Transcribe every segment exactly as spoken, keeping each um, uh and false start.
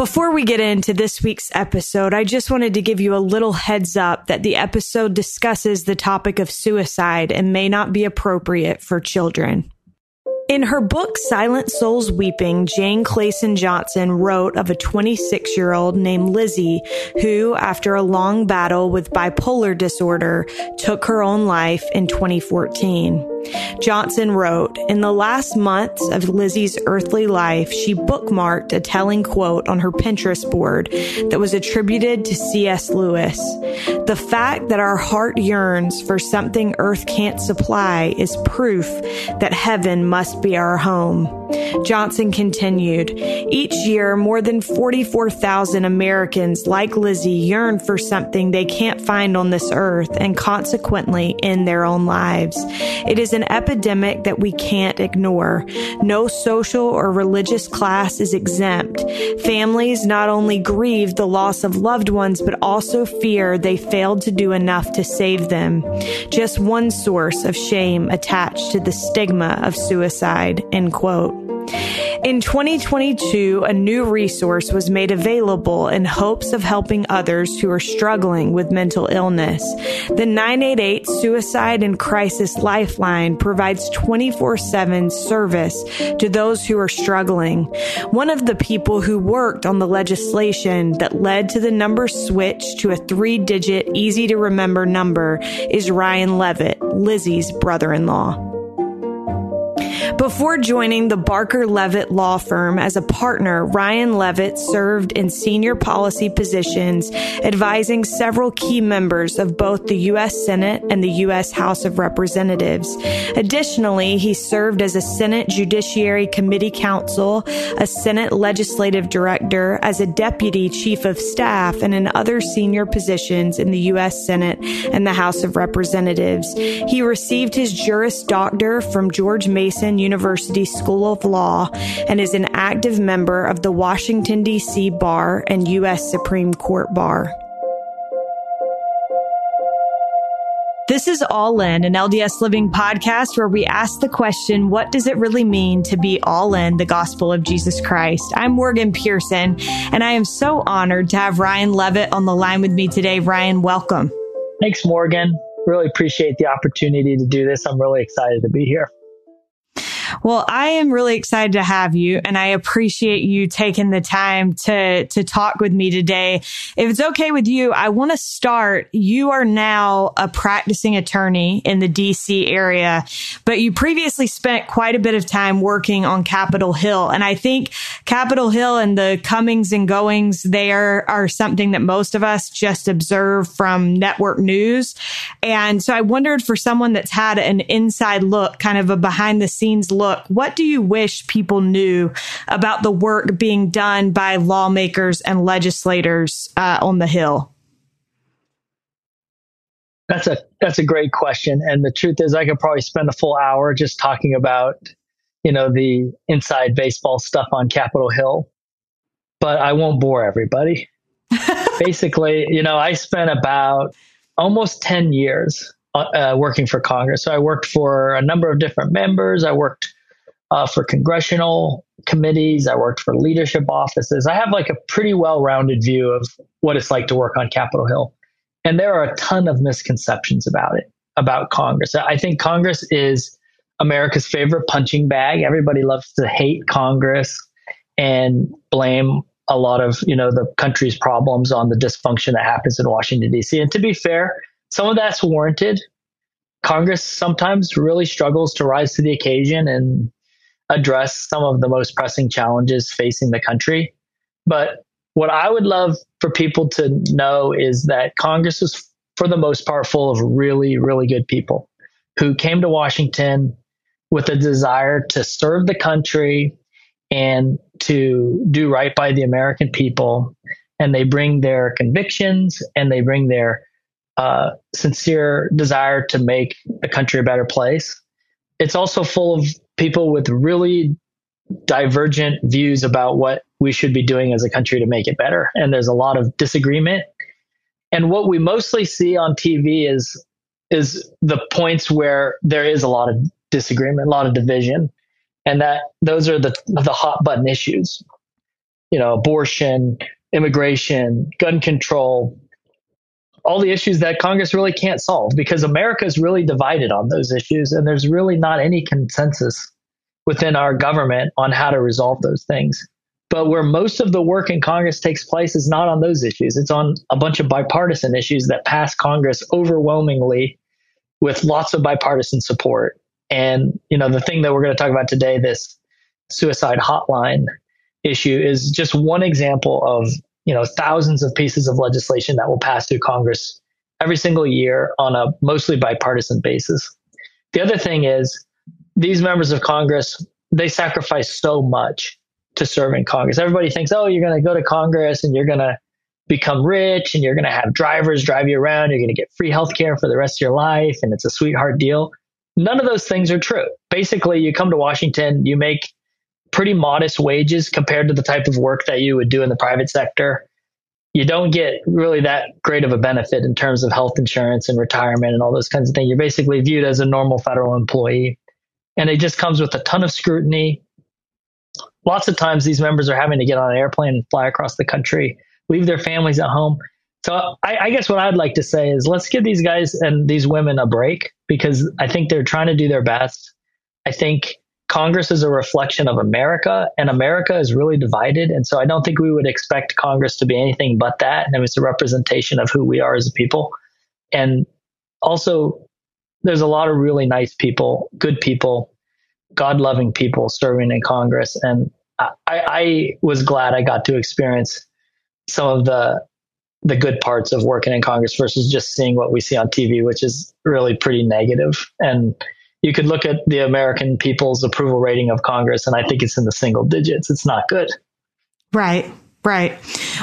Before we get into this week's episode, I just wanted to give you a little heads up that the episode discusses the topic of suicide and may not be appropriate for children. In her book, Silent Souls Weeping, Jane Clayson Johnson wrote of a twenty-six-year-old named Lizzie, who, after a long battle with bipolar disorder, took her own life in twenty fourteen. Johnson wrote, "In the last months of Lizzie's earthly life, she bookmarked a telling quote on her Pinterest board that was attributed to C S. Lewis. The fact that our heart yearns for something earth can't supply is proof that heaven must be our home." Johnson continued, "Each year, more than forty-four thousand Americans like Lizzie yearn for something they can't find on this earth and consequently in their own lives. It is an epidemic that we can't ignore. No social or religious class is exempt. Families not only grieve the loss of loved ones, but also fear they failed to do enough to save them. Just one source of shame attached to the stigma of suicide," end quote. In twenty twenty-two, a new resource was made available in hopes of helping others who are struggling with mental illness. The nine eight eight Suicide and Crisis Lifeline provides twenty-four seven service to those who are struggling. One of the people who worked on the legislation that led to the number switch to a three-digit, easy-to-remember number is Ryan Leavitt, Lizzie's brother-in-law. Before joining the Barker-Leavitt Law Firm as a partner, Ryan Leavitt served in senior policy positions, advising several key members of both the U S Senate and the U S House of Representatives. Additionally, he served as a Senate Judiciary Committee Counsel, a Senate Legislative Director, as a Deputy Chief of Staff, and in other senior positions in the U S Senate and the House of Representatives. He received his Juris Doctor from George Mason University School of Law and is an active member of the Washington, D C Bar and U S Supreme Court Bar. This is All In, an L D S Living podcast where we ask the question, what does it really mean to be all in the gospel of Jesus Christ? I'm Morgan Pearson, and I am so honored to have Ryan Leavitt on the line with me today. Ryan, welcome. Thanks, Morgan. Really appreciate the opportunity to do this. I'm really excited to be here. Well, I am really excited to have you, and I appreciate you taking the time to to talk with me today. If it's okay with you, I want to start. You are now a practicing attorney in the D C area, but you previously spent quite a bit of time working on Capitol Hill. And I think Capitol Hill and the comings and goings there are something that most of us just observe from network news. And so I wondered, for someone that's had an inside look, kind of a behind the scenes look, Look, what do you wish people knew about the work being done by lawmakers and legislators uh, on the Hill? That's a that's a great question. And the truth is, I could probably spend a full hour just talking about, you know, the inside baseball stuff on Capitol Hill, but I won't bore everybody. Basically, you know, I spent about almost ten years Uh, working for Congress. So I worked for a number of different members. I worked uh, for congressional committees. I worked for leadership offices. I have like a pretty well-rounded view of what it's like to work on Capitol Hill. And there are a ton of misconceptions about it, about Congress. I think Congress is America's favorite punching bag. Everybody loves to hate Congress and blame a lot of, you know, the country's problems on the dysfunction that happens in Washington, D C. And to be fair, some of that's warranted. Congress sometimes really struggles to rise to the occasion and address some of the most pressing challenges facing the country. But what I would love for people to know is that Congress is, for the most part, full of really, really good people who came to Washington with a desire to serve the country and to do right by the American people. And they bring their convictions and they bring their Uh, sincere desire to make the country a better place. It's also full of people with really divergent views about what we should be doing as a country to make it better. And there's a lot of disagreement. And what we mostly see on T V is is the points where there is a lot of disagreement, a lot of division, and that those are the the hot button issues. you know, abortion, immigration, gun control, all the issues that Congress really can't solve because America is really divided on those issues. And there's really not any consensus within our government on how to resolve those things. But where most of the work in Congress takes place is not on those issues. It's on a bunch of bipartisan issues that pass Congress overwhelmingly with lots of bipartisan support. And, you know, the thing that we're going to talk about today, this suicide hotline issue, is just one example of, you know, thousands of pieces of legislation that will pass through Congress every single year on a mostly bipartisan basis. The other thing is these members of Congress, they sacrifice so much to serve in Congress. Everybody thinks, oh, you're going to go to Congress and you're going to become rich and you're going to have drivers drive you around. You're going to get free health care for the rest of your life. And it's a sweetheart deal. None of those things are true. Basically, you come to Washington, you make pretty modest wages compared to the type of work that you would do in the private sector. You don't get really that great of a benefit in terms of health insurance and retirement and all those kinds of things. You're basically viewed as a normal federal employee. And it just comes with a ton of scrutiny. Lots of times these members are having to get on an airplane and fly across the country, leave their families at home. So I, I guess what I'd like to say is let's give these guys and these women a break because I think they're trying to do their best. I think Congress is a reflection of America, and America is really divided. And so I don't think we would expect Congress to be anything but that. And it's a representation of who we are as a people. And also, there's a lot of really nice people, good people, God-loving people serving in Congress. And I, I was glad I got to experience some of the the good parts of working in Congress versus just seeing what we see on T V, which is really pretty negative. And you could look at the American people's approval rating of Congress, and I think it's in the single digits. It's not good. Right, right.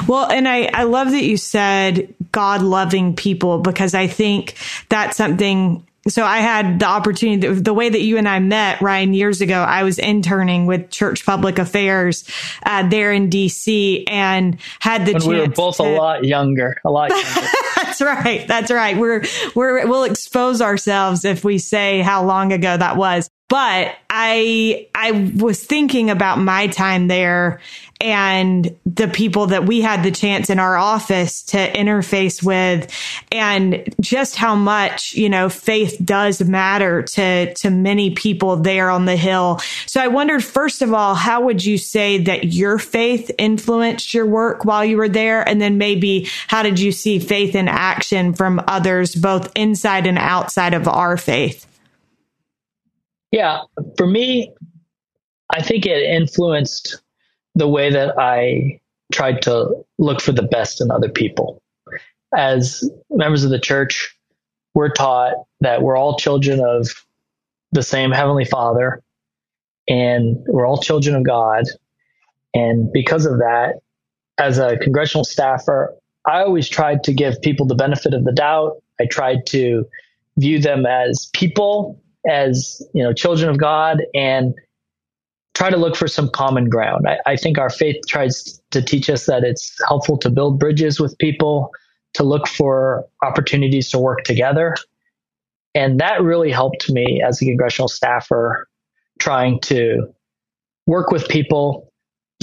Well, and I, I love that you said God-loving people, because I think that's something. So I had the opportunity, the way that you and I met, Ryan, years ago, I was interning with Church Public Affairs uh, there in D C and had the when chance. We were both to, a lot younger, a lot younger. That's right. That's right. We're, we're, we'll expose ourselves if we say how long ago that was. But I, I was thinking about my time there and the people that we had the chance in our office to interface with and just how much, you know, faith does matter to, to many people there on the Hill. So I wondered, first of all, how would you say that your faith influenced your work while you were there? And then maybe how did you see faith in action from others, both inside and outside of our faith? Yeah, for me, I think it influenced the way that I tried to look for the best in other people. As members of the church, we're taught that we're all children of the same Heavenly Father, and we're all children of God. And because of that, as a congressional staffer, I always tried to give people the benefit of the doubt. I tried to view them as people, as, you know, children of God, and try to look for some common ground. I, I think our faith tries to teach us that it's helpful to build bridges with people, to look for opportunities to work together. And that really helped me as a congressional staffer, trying to work with people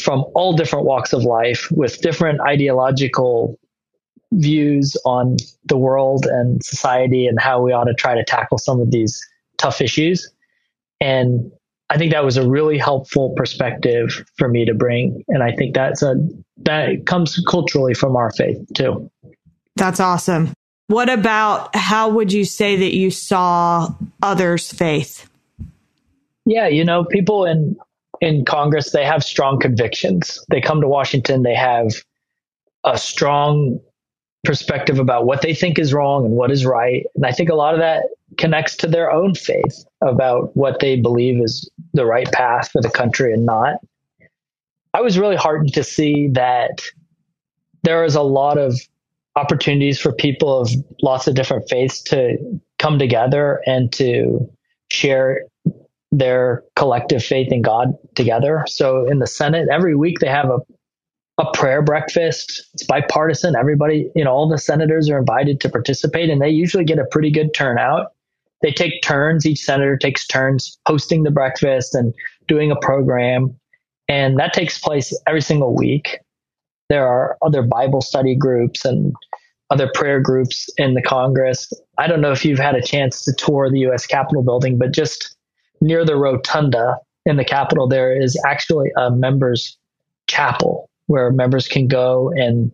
from all different walks of life with different ideological views on the world and society and how we ought to try to tackle some of these tough issues. And I think that was a really helpful perspective for me to bring. And I think that's a, that comes culturally from our faith too. That's awesome. What about, how would you say that you saw others' faith? Yeah. You know, people in, in Congress, they have strong convictions. They come to Washington, they have a strong perspective about what they think is wrong and what is right. And I think a lot of that connects to their own faith about what they believe is the right path for the country and not. I was really heartened to see that there is a lot of opportunities for people of lots of different faiths to come together and to share their collective faith in God together. So in the Senate, every week they have a a prayer breakfast. It's bipartisan. Everybody, you know, all the senators are invited to participate, and they usually get a pretty good turnout. They take turns. Each senator takes turns hosting the breakfast and doing a program. And that takes place every single week. There are other Bible study groups and other prayer groups in the Congress. I don't know if you've had a chance to tour the U S Capitol building, but just near the rotunda in the Capitol, there is actually a members' chapel where members can go and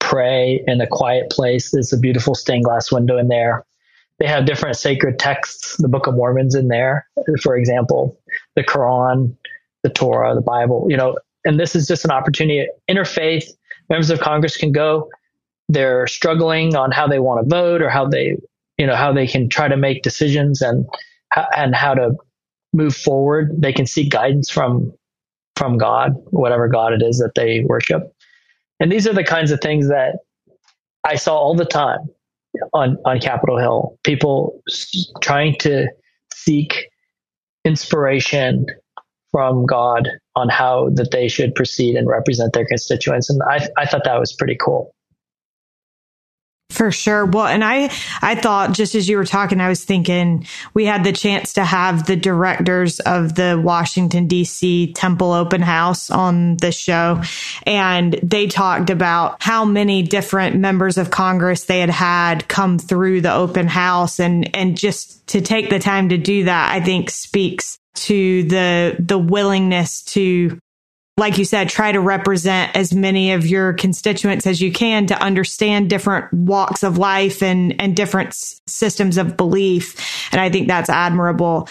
pray in a quiet place. There's a beautiful stained glass window in there. They have different sacred texts. The Book of Mormon's in there, for example, the Quran, the Torah, the Bible, you know, and this is just an opportunity. Interfaith, members of Congress can go. They're struggling on how they want to vote or how they, you know, how they can try to make decisions and and how to move forward. They can seek guidance from from God, whatever God it is that they worship. And these are the kinds of things that I saw all the time on, on Capitol Hill, people trying to seek inspiration from God on how that they should proceed and represent their constituents. And I, I thought that was pretty cool. For sure. Well, and I, I thought just as you were talking, I was thinking we had the chance to have the directors of the Washington, D C Temple Open House on the show. And they talked about how many different members of Congress they had had come through the open house, and, and just to take the time to do that, I think speaks to the, the willingness to, like you said, try to represent as many of your constituents as you can, to understand different walks of life and, and different s- systems of belief. And I think that's admirable.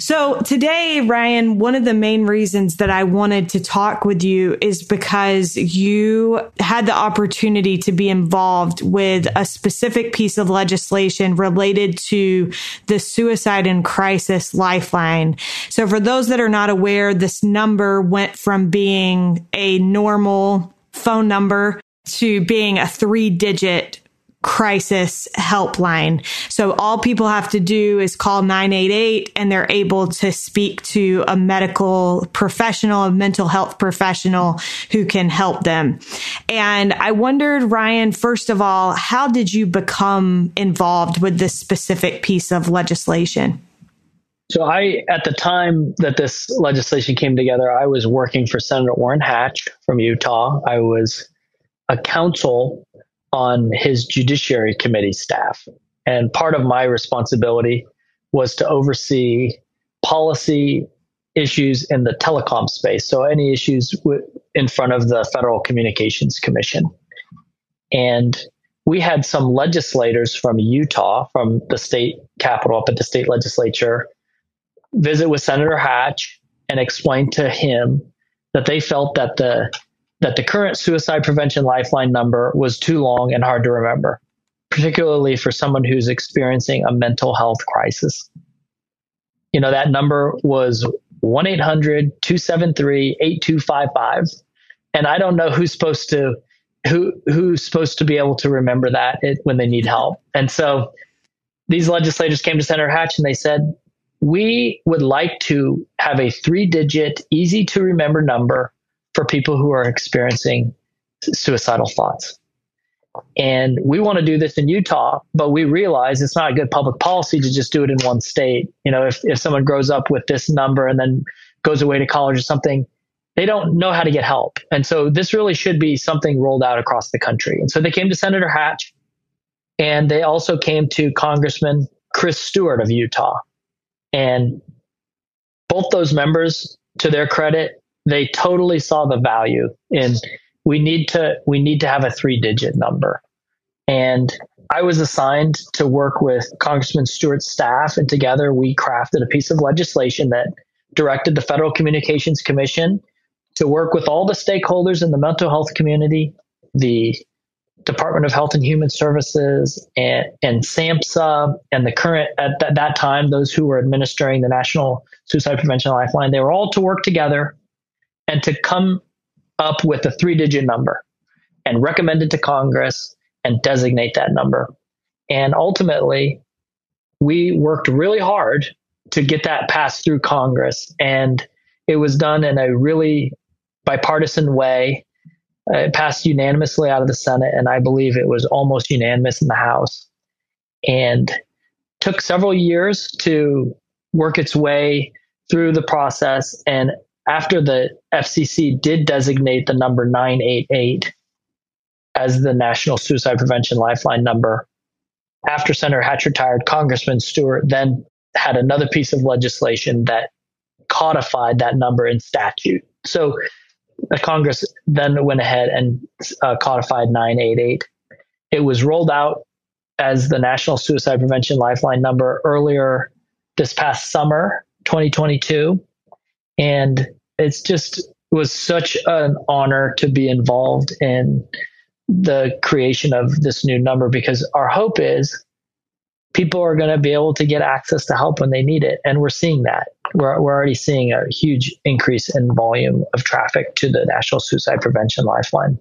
So today, Ryan, one of the main reasons that I wanted to talk with you is because you had the opportunity to be involved with a specific piece of legislation related to the Suicide and Crisis Lifeline. So for those that are not aware, this number went from being a normal phone number to being a three-digit crisis helpline. So all people have to do is call nine eight eight and they're able to speak to a medical professional, a mental health professional who can help them. And I wondered, Ryan, first of all, how did you become involved with this specific piece of legislation? So I, at the time that this legislation came together, I was working for Senator Orrin Hatch from Utah. I was a counsel on his Judiciary Committee staff. And part of my responsibility was to oversee policy issues in the telecom space. So any issues w- in front of the Federal Communications Commission. And we had some legislators from Utah, from the state capitol up at the state legislature, visit with Senator Hatch and explain to him that they felt that the that the current suicide prevention lifeline number was too long and hard to remember, particularly for someone who's experiencing a mental health crisis. You know, that number was one eight hundred two seven three eight two five five. And I don't know who's supposed to who who's supposed to be able to remember that it, when they need help. And so these legislators came to Senator Hatch and they said, we would like to have a three-digit, easy-to-remember number for people who are experiencing suicidal thoughts. And we want to do this in Utah, but we realize it's not a good public policy to just do it in one state. You know, if, if someone grows up with this number and then goes away to college or something, they don't know how to get help. And so this really should be something rolled out across the country. And so they came to Senator Hatch, and they also came to Congressman Chris Stewart of Utah. And both those members, to their credit, they totally saw the value in we need to we need to have a three-digit number. And I was assigned to work with Congressman Stewart's staff, and together we crafted a piece of legislation that directed the Federal Communications Commission to work with all the stakeholders in the mental health community, the Department of Health and Human Services and, and SAMHSA and the current, at th- that time, those who were administering the National Suicide Prevention Lifeline, they were all to work together and to come up with a three-digit number and recommend it to Congress and designate that number. And ultimately, we worked really hard to get that passed through Congress. And it was done in a really bipartisan way. It passed unanimously out of the Senate, and I believe it was almost unanimous in the House, and took several years to work its way through the process. And after the F C C did designate the number nine eight eight as the National Suicide Prevention Lifeline number, after Senator Hatch retired, Congressman Stewart then had another piece of legislation that codified that number in statute. So the Congress then went ahead and uh, codified nine eight eight. It was rolled out as the National Suicide Prevention Lifeline number earlier this past summer, twenty twenty-two. And it's just it was such an honor to be involved in the creation of this new number, because our hope is people are going to be able to get access to help when they need it. And we're seeing that. We're, we're already seeing a huge increase in volume of traffic to the National Suicide Prevention Lifeline.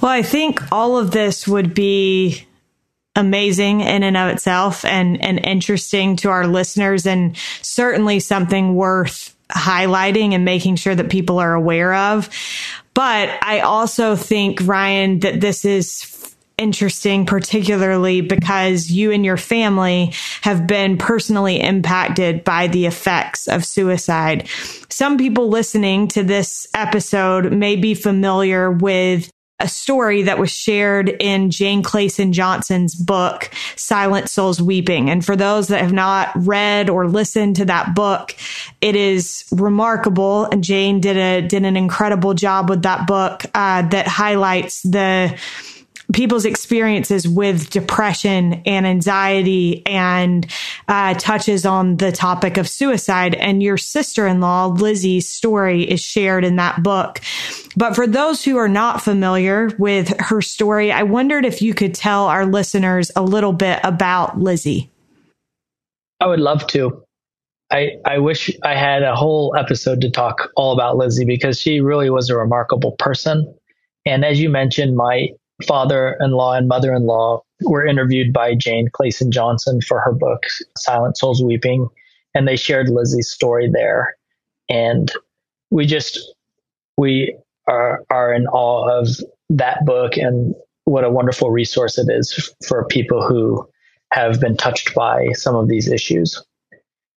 Well, I think all of this would be amazing in and of itself, and, and interesting to our listeners, and certainly something worth highlighting and making sure that people are aware of. But I also think, Ryan, that this is interesting, particularly because you and your family have been personally impacted by the effects of suicide. Some people listening to this episode may be familiar with a story that was shared in Jane Clayson Johnson's book, Silent Souls Weeping. And for those that have not read or listened to that book, it is remarkable. And Jane did a did an incredible job with that book uh, that highlights the people's experiences with depression and anxiety, and uh, touches on the topic of suicide. And your sister-in-law, Lizzie's story, is shared in that book. But for those who are not familiar with her story, I wondered if you could tell our listeners a little bit about Lizzie. I would love to. I, I wish I had a whole episode to talk all about Lizzie, because she really was a remarkable person. And as you mentioned, my father-in-law and mother-in-law were interviewed by Jane Clayson Johnson for her book, Silent Souls Weeping, and they shared Lizzie's story there. And we just, we are, are in awe of that book and what a wonderful resource it is for people who have been touched by some of these issues.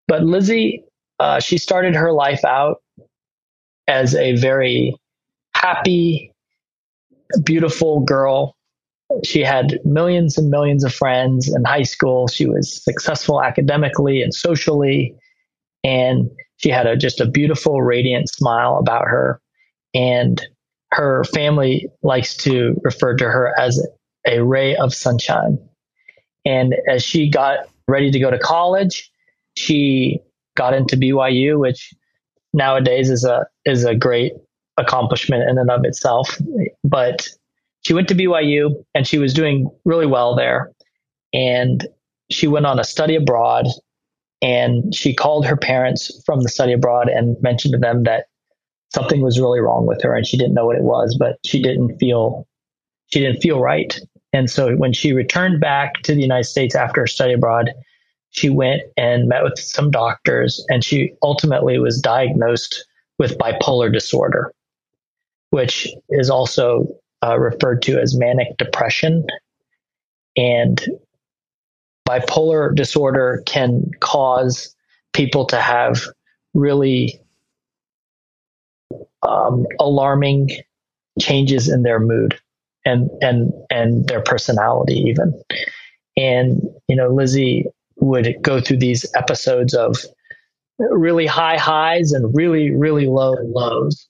But Lizzie, uh, she started her life out as a very happy, beautiful girl. She had millions and millions of friends in high school. She was successful academically and socially, and she had a, just a beautiful, radiant smile about her. And her family likes to refer to her as a ray of sunshine. And as she got ready to go to college, she got into B Y U, which nowadays is a is a great accomplishment in and of itself. But she went to B Y U and she was doing really well there. And she went on a study abroad, and she called her parents from the study abroad and mentioned to them that something was really wrong with her, and she didn't know what it was, but she didn't feel, she didn't feel right. And so when she returned back to the United States after her study abroad, she went and met with some doctors, and she ultimately was diagnosed with bipolar disorder, which is also uh, referred to as manic depression. And bipolar disorder can cause people to have really um, alarming changes in their mood and and and their personality even. And, you know, Lizzie would go through these episodes of really high highs and really, really low lows.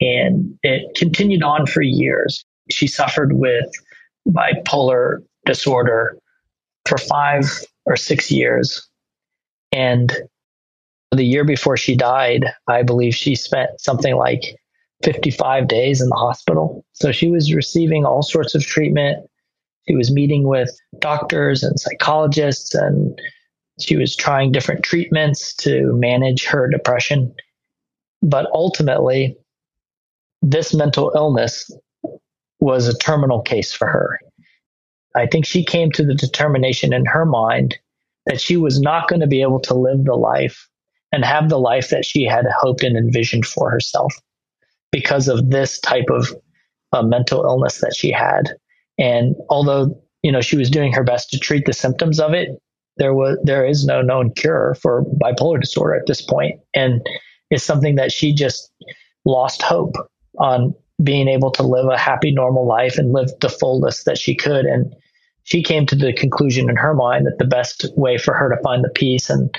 And it continued on for years. She suffered with bipolar disorder for five or six years. And the year before she died, I believe she spent something like fifty-five days in the hospital. So she was receiving all sorts of treatment. She was meeting with doctors and psychologists, and she was trying different treatments to manage her depression. But ultimately, this mental illness was a terminal case for her. I think she came to the determination in her mind that she was not going to be able to live the life and have the life that she had hoped and envisioned for herself because of this type of uh, mental illness that she had. And although, you know, she was doing her best to treat the symptoms of it, there was there is no known cure for bipolar disorder at this point. And is something that she just lost hope on being able to live a happy, normal life and live the fullness that she could. And she came to the conclusion in her mind that the best way for her to find the peace and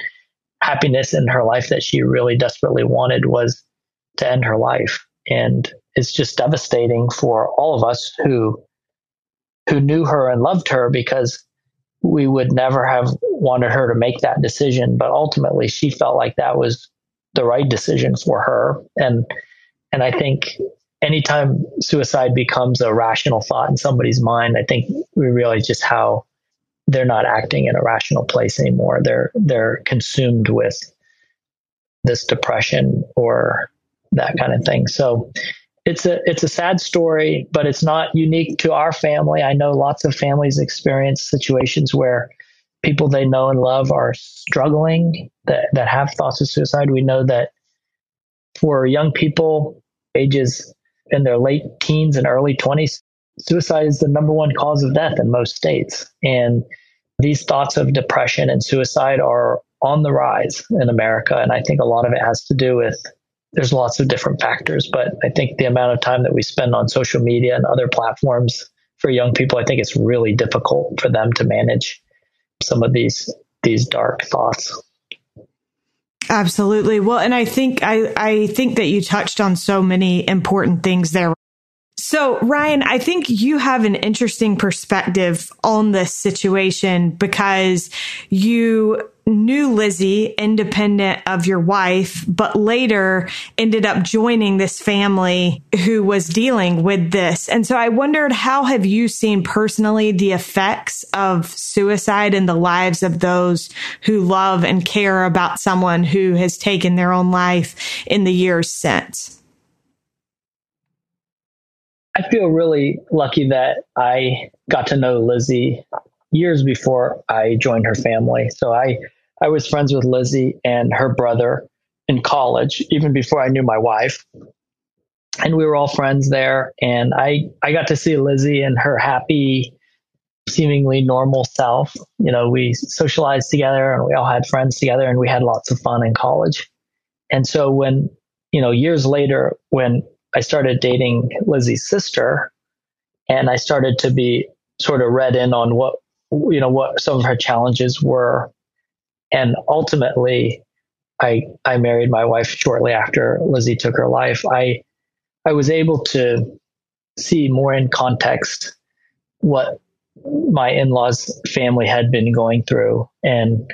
happiness in her life that she really desperately wanted was to end her life. And it's just devastating for all of us who who knew her and loved her, because we would never have wanted her to make that decision. But ultimately, she felt like that was the right decision for her. And and I think anytime suicide becomes a rational thought in somebody's mind, I think we realize just how they're not acting in a rational place anymore. They're they're consumed with this depression or that kind of thing. So it's a it's a sad story, but it's not unique to our family. I know lots of families experience situations where people they know and love are struggling, that, that have thoughts of suicide. We know that for young people, ages in their late teens and early twenties, suicide is the number one cause of death in most states. And these thoughts of depression and suicide are on the rise in America. And I think a lot of it has to do with, there's lots of different factors, but I think the amount of time that we spend on social media and other platforms for young people, I think it's really difficult for them to manage some of these, these dark thoughts. Absolutely. Well, and I think, I, I think that you touched on so many important things there. So Ryan, I think you have an interesting perspective on this situation, because you knew Lizzie independent of your wife, but later ended up joining this family who was dealing with this. And so I wondered, how have you seen personally the effects of suicide in the lives of those who love and care about someone who has taken their own life in the years since? I feel really lucky that I got to know Lizzie years before I joined her family. So I, I was friends with Lizzie and her brother in college, even before I knew my wife. And we were all friends there. And I, I got to see Lizzie and her happy, seemingly normal self. You know, we socialized together and we all had friends together and we had lots of fun in college. And so when, you know, years later, when I started dating Lizzie's sister, and I started to be sort of read in on what, you know, what some of her challenges were. And ultimately I, I married my wife shortly after Lizzie took her life. I, I was able to see more in context what my in-laws family had been going through. And,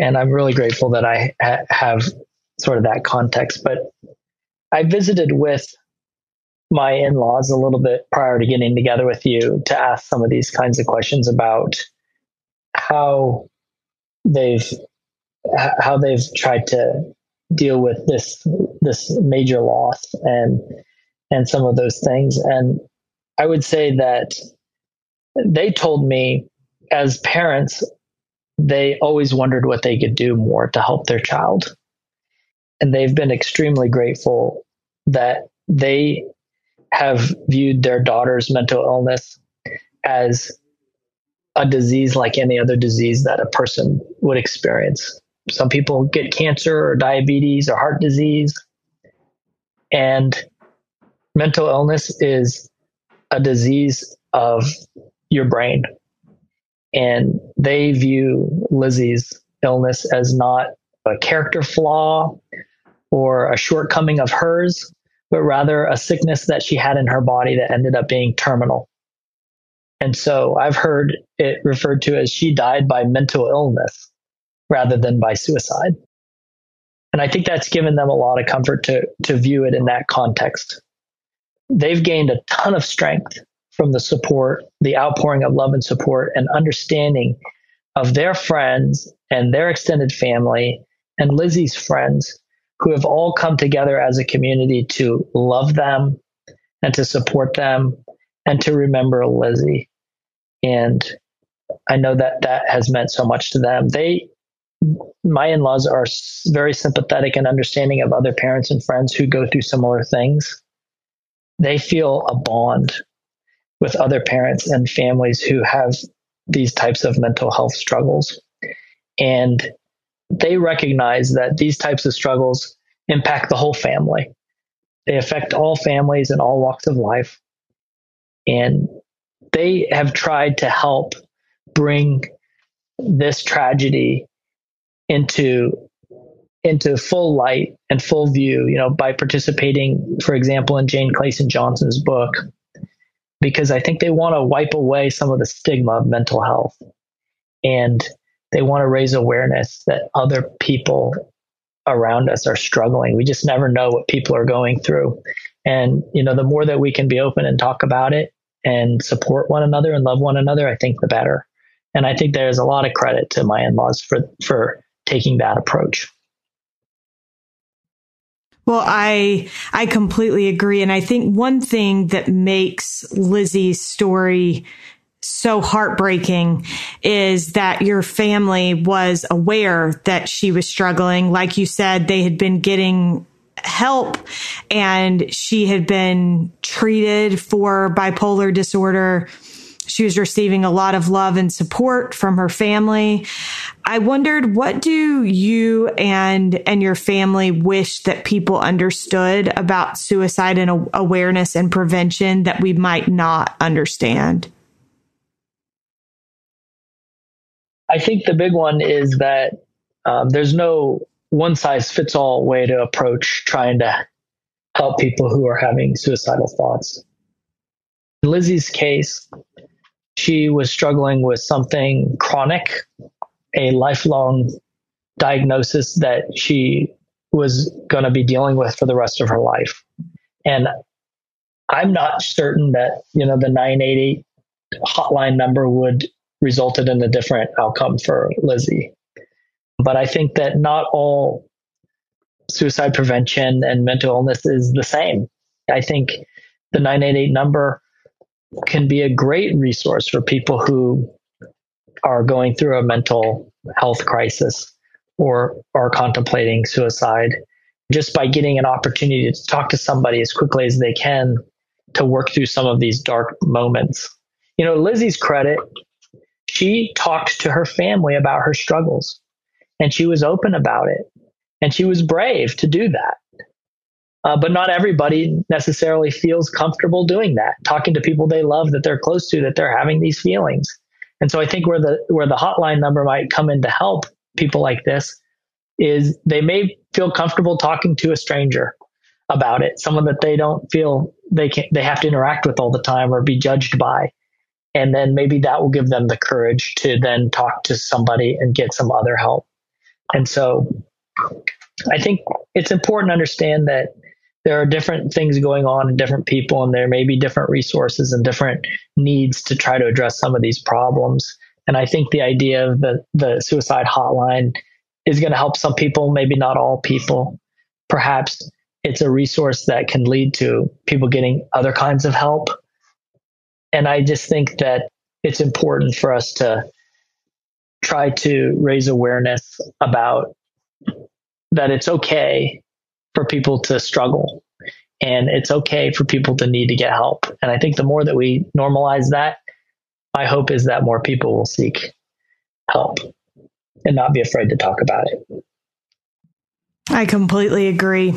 and I'm really grateful that I ha- have sort of that context, but I visited with my in-laws a little bit prior to getting together with you to ask some of these kinds of questions about how they've how they've tried to deal with this this major loss and and some of those things. And I would say that they told me, as parents, they always wondered what they could do more to help their child. And they've been extremely grateful that they have viewed their daughter's mental illness as a disease like any other disease that a person would experience. Some people get cancer or diabetes or heart disease, and mental illness is a disease of your brain. And they view Lizzie's illness as not a character flaw or a shortcoming of hers, but rather a sickness that she had in her body that ended up being terminal. And so I've heard it referred to as she died by mental illness rather than by suicide. And I think that's given them a lot of comfort to, to view it in that context. They've gained a ton of strength from the support, the outpouring of love and support and understanding of their friends and their extended family and Lizzie's friends, who have all come together as a community to love them and to support them and to remember Lizzie. And I know that that has meant so much to them. They, my in-laws, are very sympathetic and understanding of other parents and friends who go through similar things. They feel a bond with other parents and families who have these types of mental health struggles. And they recognize that these types of struggles impact the whole family. They affect all families in all walks of life. And they have tried to help bring this tragedy into into full light and full view, you know, by participating, for example, in Jane Clayson Johnson's book, because I think they want to wipe away some of the stigma of mental health. And they want to raise awareness that other people around us are struggling. We just never know what people are going through. And, you know, the more that we can be open and talk about it and support one another and love one another, I think the better. And I think there's a lot of credit to my in-laws for, for taking that approach. Well, I, I completely agree. And I think one thing that makes Lizzie's story so heartbreaking is that your family was aware that she was struggling. Like you said, they had been getting help and she had been treated for bipolar disorder. She was receiving a lot of love and support from her family. I wondered, what do you and and your family wish that people understood about suicide and awareness and prevention that we might not understand? I think the big one is that um, there's no one-size-fits-all way to approach trying to help people who are having suicidal thoughts. In Lizzie's case, she was struggling with something chronic, a lifelong diagnosis that she was going to be dealing with for the rest of her life. And I'm not certain that, you know, the nine eight eight hotline number would resulted in a different outcome for Lizzie. But I think that not all suicide prevention and mental illness is the same. I think the nine eight eight number can be a great resource for people who are going through a mental health crisis or are contemplating suicide, just by getting an opportunity to talk to somebody as quickly as they can to work through some of these dark moments. You know, Lizzie's credit, she talked to her family about her struggles and she was open about it and she was brave to do that. Uh, but not everybody necessarily feels comfortable doing that, talking to people they love, that they're close to, that they're having these feelings. And so I think where the where the hotline number might come in to help people like this is they may feel comfortable talking to a stranger about it, someone that they don't feel they can they have to interact with all the time or be judged by. And then maybe that will give them the courage to then talk to somebody and get some other help. And so I think it's important to understand that there are different things going on in different people, and there may be different resources and different needs to try to address some of these problems. And I think the idea of the, the suicide hotline is going to help some people, maybe not all people. Perhaps it's a resource that can lead to people getting other kinds of help. And I just think that it's important for us to try to raise awareness about that it's okay for people to struggle and it's okay for people to need to get help. And I think the more that we normalize that, my hope is that more people will seek help and not be afraid to talk about it. I completely agree.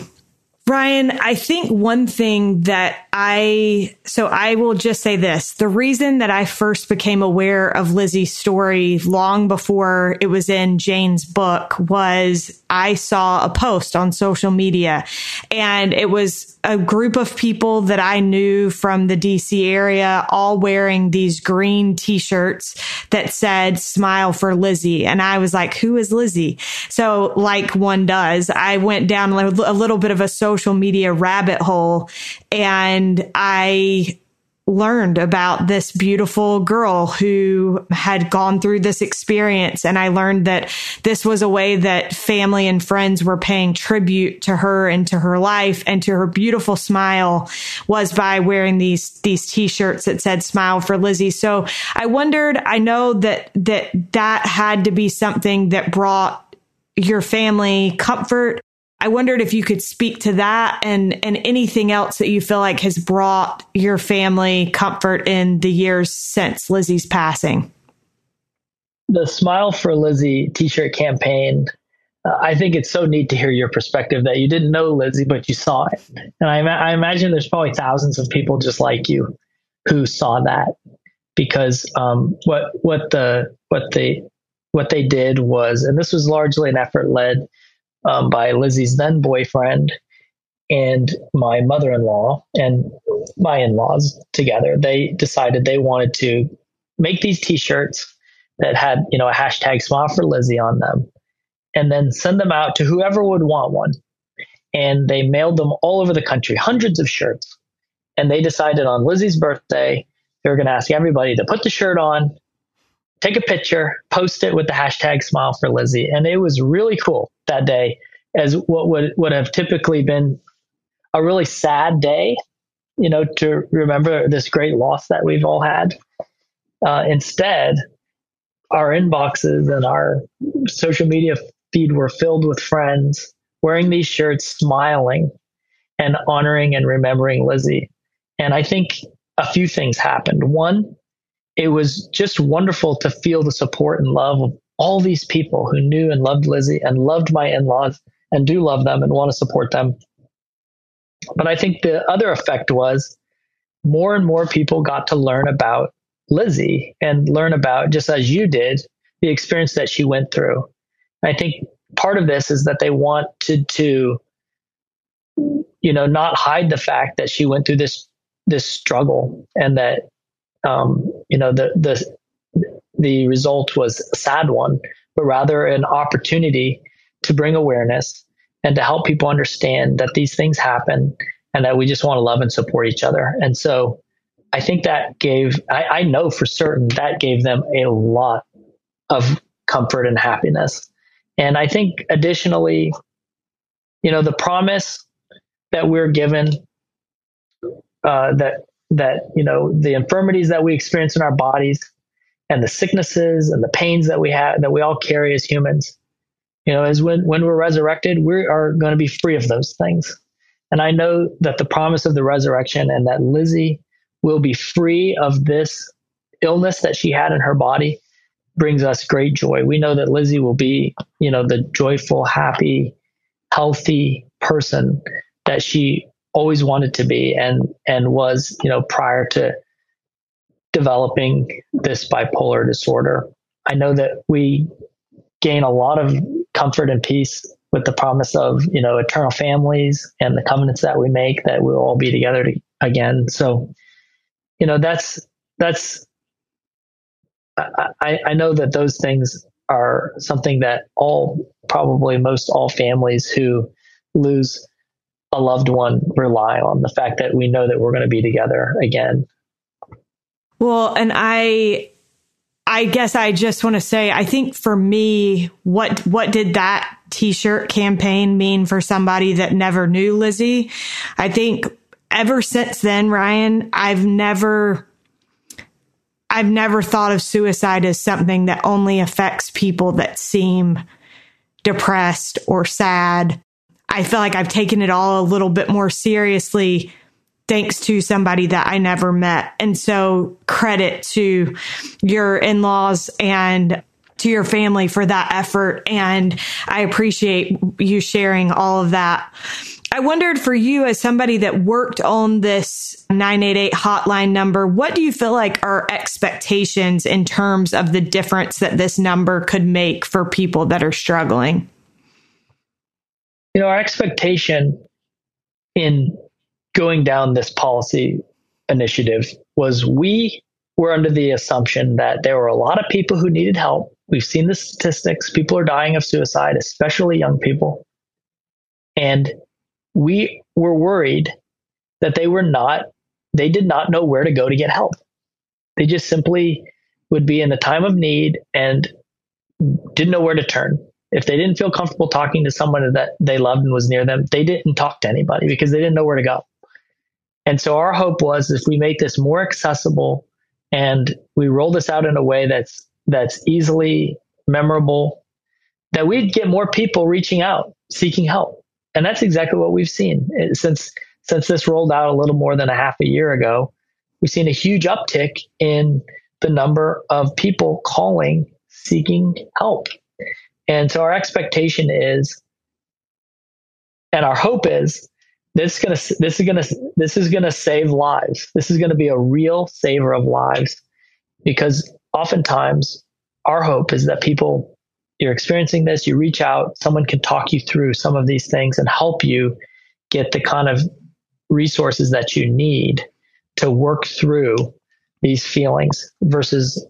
Ryan, I think one thing that I, so I will just say this, the reason that I first became aware of Lizzie's story long before it was in Jane's book was I saw a post on social media, and it was a group of people that I knew from the D C area, all wearing these green t-shirts that said Smile for Lizzie. And I was like, who is Lizzie? So like one does, I went down a little bit of a social social media rabbit hole, and I learned about this beautiful girl who had gone through this experience. And I learned that this was a way that family and friends were paying tribute to her and to her life and to her beautiful smile, was by wearing these these t-shirts that said Smile for Lizzie. So I wondered, I know that that that had to be something that brought your family comfort. I wondered if you could speak to that and, and anything else that you feel like has brought your family comfort in the years since Lizzie's passing. The Smile for Lizzie t-shirt campaign Uh, I think it's so neat to hear your perspective that you didn't know Lizzie, but you saw it. And I, I imagine there's probably thousands of people just like you who saw that, because um, what what the what they what they did was, and this was largely an effort led um, by Lizzie's then boyfriend and my mother-in-law and my in-laws together. They decided they wanted to make these T-shirts that had, you know, a hashtag Smile for Lizzie on them, and then send them out to whoever would want one. And they mailed them all over the country, hundreds of shirts. And they decided on Lizzie's birthday, they were going to ask everybody to put the shirt on, take a picture, post it with the hashtag Smile for Lizzie. And it was really cool that day, as what would, would have typically been a really sad day, you know, to remember this great loss that we've all had. Uh, instead, our inboxes and our social media feed were filled with friends wearing these shirts, smiling and honoring and remembering Lizzie. And I think a few things happened. One, it was just wonderful to feel the support and love of all these people who knew and loved Lizzie and loved my in-laws and do love them and want to support them. But I think the other effect was more and more people got to learn about Lizzie and learn about, just as you did, the experience that she went through. I think part of this is that they wanted to, you know, not hide the fact that she went through this, this struggle, and that, um, you know, the, the, the result was a sad one, but rather an opportunity to bring awareness and to help people understand that these things happen and that we just want to love and support each other. And so I think that gave, I, I know for certain that gave them a lot of comfort and happiness. And I think additionally, you know, the promise that we're given, uh, that, that, you know, the infirmities that we experience in our bodies and the sicknesses and the pains that we have, that we all carry as humans, you know, is when, when we're resurrected, we are going to be free of those things. And I know that the promise of the resurrection and that Lizzie will be free of this illness that she had in her body brings us great joy. We know that Lizzie will be, you know, the joyful, happy, healthy person that she always wanted to be and, and was, you know, prior to developing this bipolar disorder. I know that we gain a lot of comfort and peace with the promise of, you know, eternal families and the covenants that we make, that we'll all be together to, again. So, you know, that's, that's, I, I know that those things are something that all, probably most all families who lose a loved one rely on, the fact that we know that we're going to be together again. Well, and I, I guess I just want to say, I think for me, what, what did that T-shirt campaign mean for somebody that never knew Lizzie? I think ever since then, Ryan, I've never, I've never thought of suicide as something that only affects people that seem depressed or sad. I feel like I've taken it all a little bit more seriously thanks to somebody that I never met. And so credit to your in-laws and to your family for that effort. And I appreciate you sharing all of that. I wondered for you, as somebody that worked on this nine eight eight hotline number, what do you feel like are expectations in terms of the difference that this number could make for people that are struggling? You know, our expectation in going down this policy initiative was we were under the assumption that there were a lot of people who needed help. We've seen the statistics. People are dying of suicide, especially young people. And we were worried that they were not, they did not know where to go to get help. They just simply would be in a time of need and didn't know where to turn. If they didn't feel comfortable talking to someone that they loved and was near them, they didn't talk to anybody because they didn't know where to go. And so our hope was, if we make this more accessible and we roll this out in a way that's, that's easily memorable, that we'd get more people reaching out, seeking help. And that's exactly what we've seen. Since, since this rolled out a little more than a half a year ago, we've seen a huge uptick in the number of people calling, seeking help. And so our expectation is, and our hope is, this is going to, this is going to, this is going to save lives. This is going to be a real saver of lives, because oftentimes our hope is that people, you're experiencing this, you reach out, someone can talk you through some of these things and help you get the kind of resources that you need to work through these feelings, versus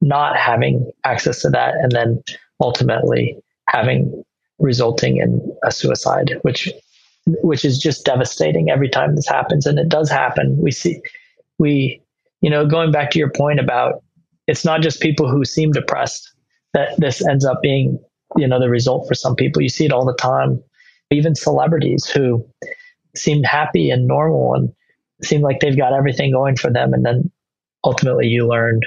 not having access to that and then ultimately having resulting in a suicide, which which is just devastating every time this happens. And it does happen. We see, we, you know, going back to your point about, it's not just people who seem depressed that this ends up being, you know, the result for some people. You see it all the time. Even celebrities who seem happy and normal and seem like they've got everything going for them, and then ultimately you learned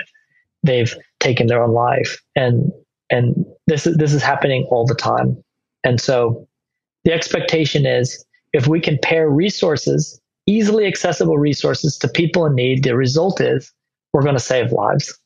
they've taken their own life. And, and this is, this is happening all the time. And so the expectation is, if we can pair resources, easily accessible resources, to people in need, the result is we're going to save lives.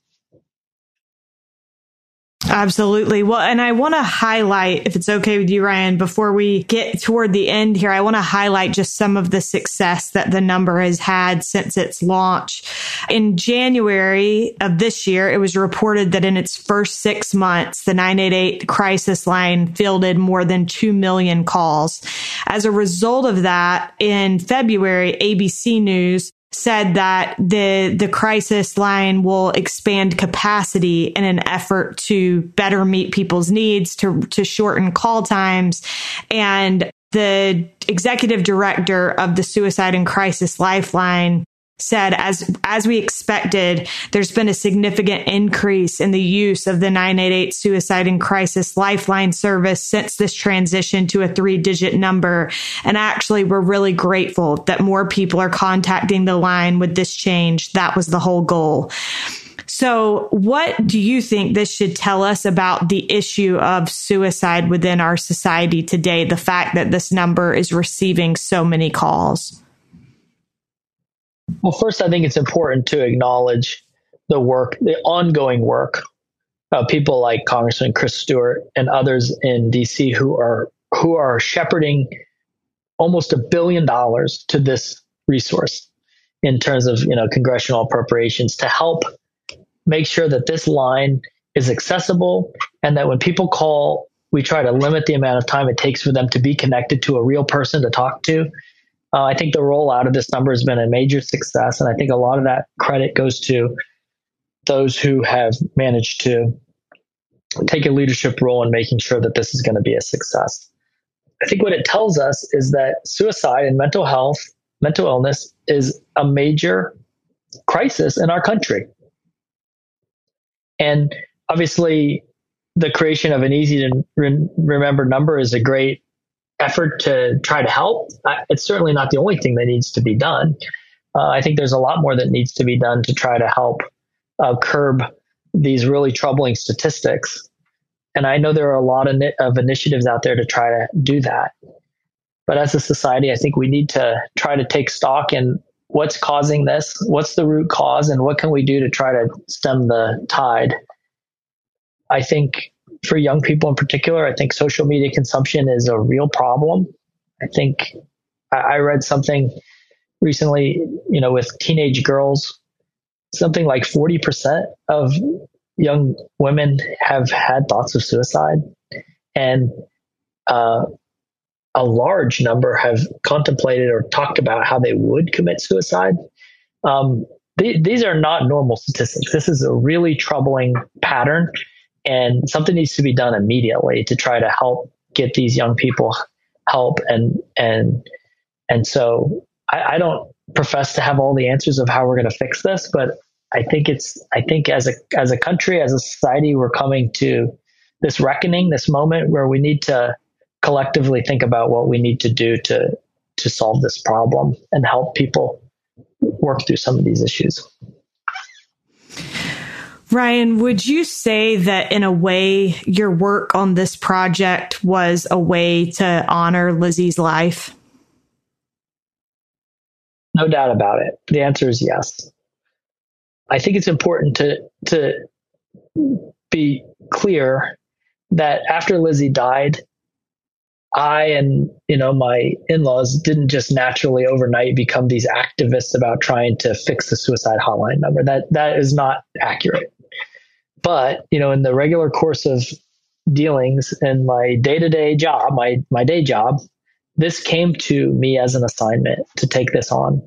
Absolutely. Well, and I want to highlight, if it's okay with you, Ryan, before we get toward the end here, I want to highlight just some of the success that the number has had since its launch. In January of this year, it was reported that in its first six months, the nine eight eight crisis line fielded more than two million calls. As a result of that, in February, A B C News said that the the crisis line will expand capacity in an effort to better meet people's needs, to to shorten call times. And the executive director of the Suicide and Crisis Lifeline said, as as we expected, there's been a significant increase in the use of the nine eight eight Suicide and Crisis Lifeline service since this transition to a three-digit number. And actually, we're really grateful that more people are contacting the line with this change. That was the whole goal. So what do you think this should tell us about the issue of suicide within our society today, the fact that this number is receiving so many calls? Well, first, I think it's important to acknowledge the work, the ongoing work of people like Congressman Chris Stewart and others in D C who are who are shepherding almost a billion dollars to this resource in terms of, you know, congressional appropriations to help make sure that this line is accessible, and that when people call, we try to limit the amount of time it takes for them to be connected to a real person to talk to. Uh, I think the rollout of this number has been a major success, and I think a lot of that credit goes to those who have managed to take a leadership role in making sure that this is going to be a success. I think what it tells us is that suicide and mental health, mental illness, is a major crisis in our country. And obviously, the creation of an easy to re- remember number is a great effort to try to help. It's certainly not the only thing that needs to be done. Uh, I think there's a lot more that needs to be done to try to help uh, curb these really troubling statistics. And I know there are a lot of, of initiatives out there to try to do that. But as a society, I think we need to try to take stock in what's causing this, what's the root cause, and what can we do to try to stem the tide. I think for young people in particular, I think social media consumption is a real problem. I think I read something recently, you know, with teenage girls, something like forty percent of young women have had thoughts of suicide, and uh, a large number have contemplated or talked about how they would commit suicide. Um, th- these are not normal statistics. This is a really troubling pattern. And something needs to be done immediately to try to help get these young people help. And and and so I, I don't profess to have all the answers of how we're going to fix this, but I think it's I think as a as a country, as a society, we're coming to this reckoning, this moment where we need to collectively think about what we need to do to to solve this problem and help people work through some of these issues. Ryan, would you say that in a way your work on this project was a way to honor Lizzie's life? No doubt about it. The answer is yes. I think it's important to to be clear that after Lizzie died, I and, you know, my in-laws didn't just naturally overnight become these activists about trying to fix the suicide hotline number. That that is not accurate. But, you know, in the regular course of dealings in my day-to-day job, my my day job, this came to me as an assignment to take this on.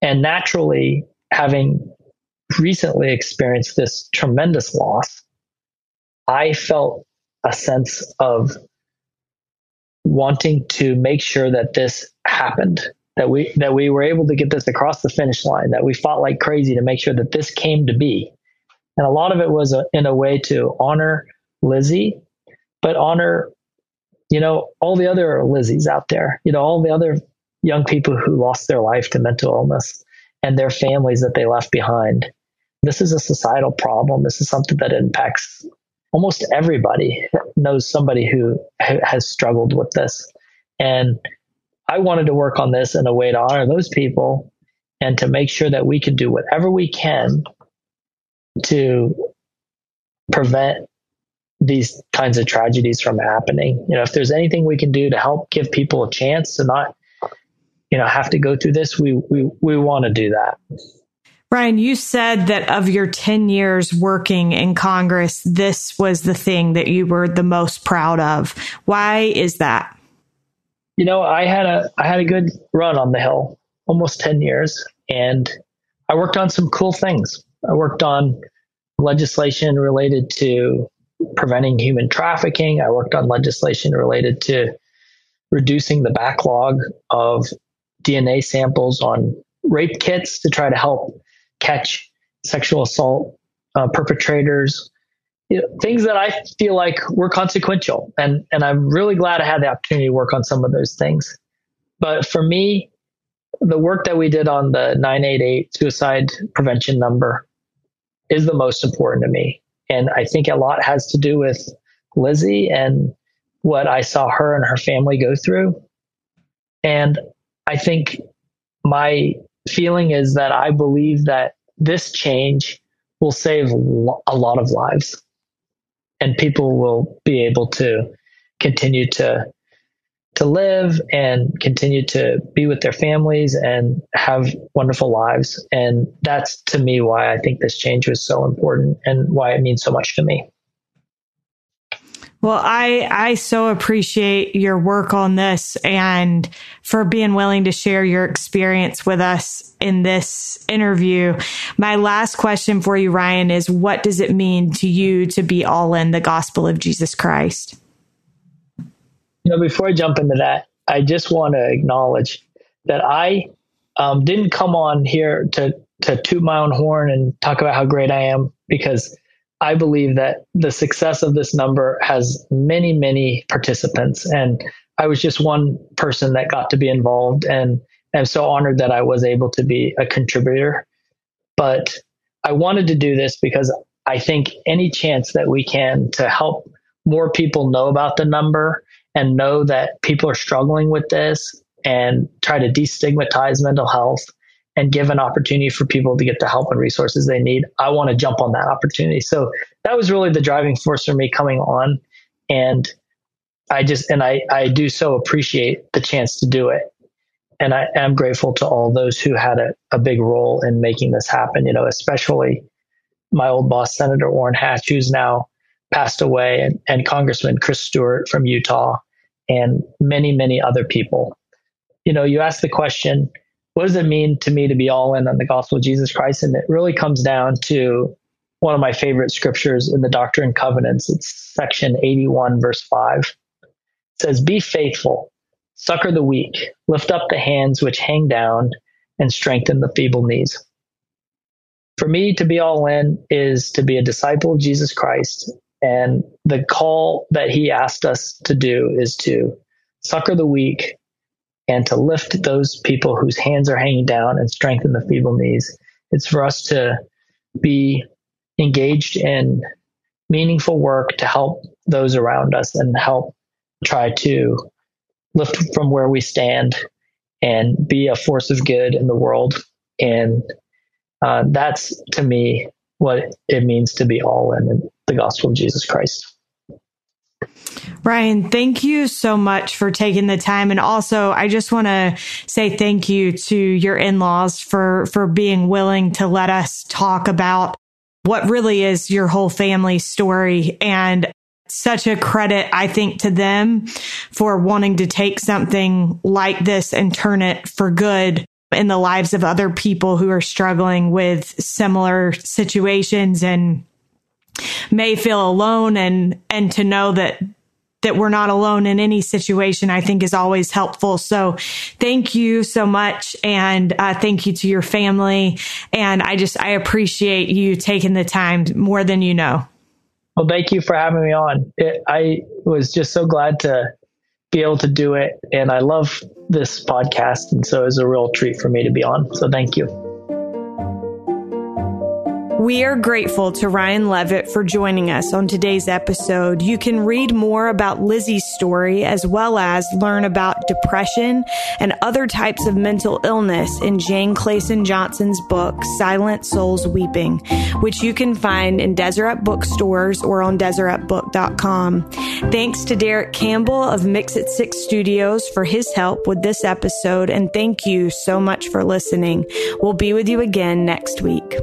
And naturally, having recently experienced this tremendous loss, I felt a sense of wanting to make sure that this happened, that we that we were able to get this across the finish line, that we fought like crazy to make sure that this came to be. And a lot of it was a, in a way to honor Lizzie, but honor, you know, all the other Lizzies out there, you know, all the other young people who lost their life to mental illness and their families that they left behind. This is a societal problem. This is something that impacts almost everybody, knows somebody who has struggled with this. And I wanted to work on this in a way to honor those people and to make sure that we could do whatever we can to prevent these kinds of tragedies from happening. You know, if there's anything we can do to help give people a chance to not, you know, have to go through this, we we we want to do that. Ryan, you said that of your ten years working in Congress, this was the thing that you were the most proud of. Why is that? You know, I had a I had a good run on the Hill, almost ten years, and I worked on some cool things. I worked on legislation related to preventing human trafficking. I worked on legislation related to reducing the backlog of D N A samples on rape kits to try to help catch sexual assault uh, perpetrators, you know, things that I feel like were consequential. And, and I'm really glad I had the opportunity to work on some of those things. But for me, the work that we did on the nine eight eight suicide prevention number is the most important to me. And I think a lot has to do with Lizzie and what I saw her and her family go through. And I think my feeling is that I believe that this change will save lo- a lot of lives, and people will be able to continue to, to live and continue to be with their families and have wonderful lives. And that's, to me, why I think this change was so important and why it means so much to me. Well, I, I so appreciate your work on this and for being willing to share your experience with us in this interview. My last question for you, Ryan, is what does it mean to you to be all in the gospel of Jesus Christ? You know, before I jump into that, I just want to acknowledge that I um, didn't come on here to, to toot my own horn and talk about how great I am, because I believe that the success of this number has many, many participants. And I was just one person that got to be involved, and I'm so honored that I was able to be a contributor. But I wanted to do this because I think any chance that we can to help more people know about the number and know that people are struggling with this and try to destigmatize mental health and give an opportunity for people to get the help and resources they need, I want to jump on that opportunity. So that was really the driving force for me coming on. And I just, and I, I do so appreciate the chance to do it. And I am grateful to all those who had a, a big role in making this happen, you know, especially my old boss, Senator Orrin Hatch, who's now passed away, and, and Congressman Chris Stewart from Utah, and many, many other people. You know, you asked the question, what does it mean to me to be all in on the gospel of Jesus Christ? And it really comes down to one of my favorite scriptures in the Doctrine and Covenants. It's section eighty-one, verse five. It says, "Be faithful, succor the weak, lift up the hands which hang down, and strengthen the feeble knees." For me, to be all in is to be a disciple of Jesus Christ. And the call that he asked us to do is to succor the weak, and to lift those people whose hands are hanging down and strengthen the feeble knees. It's for us to be engaged in meaningful work to help those around us and help try to lift from where we stand and be a force of good in the world. And uh, that's, to me, what it means to be all in the gospel of Jesus Christ. Ryan, thank you so much for taking the time. And also, I just want to say thank you to your in-laws for, for being willing to let us talk about what really is your whole family story. And such a credit, I think, to them for wanting to take something like this and turn it for good in the lives of other people who are struggling with similar situations and may feel alone, and and to know that that we're not alone in any situation, I think, is always helpful. So thank you so much. And uh, thank you to your family. And I just, I appreciate you taking the time more than you know. Well, thank you for having me on. It, I was just so glad to be able to do it. And I love this podcast. And so it was a real treat for me to be on. So thank you. We are grateful to Ryan Leavitt for joining us on today's episode. You can read more about Lizzie's story, as well as learn about depression and other types of mental illness in Jane Clayson Johnson's book, Silent Souls Weeping, which you can find in Deseret bookstores or on Deseret Book dot com. Thanks to Derek Campbell of Mix It six Studios for his help with this episode. And thank you so much for listening. We'll be with you again next week.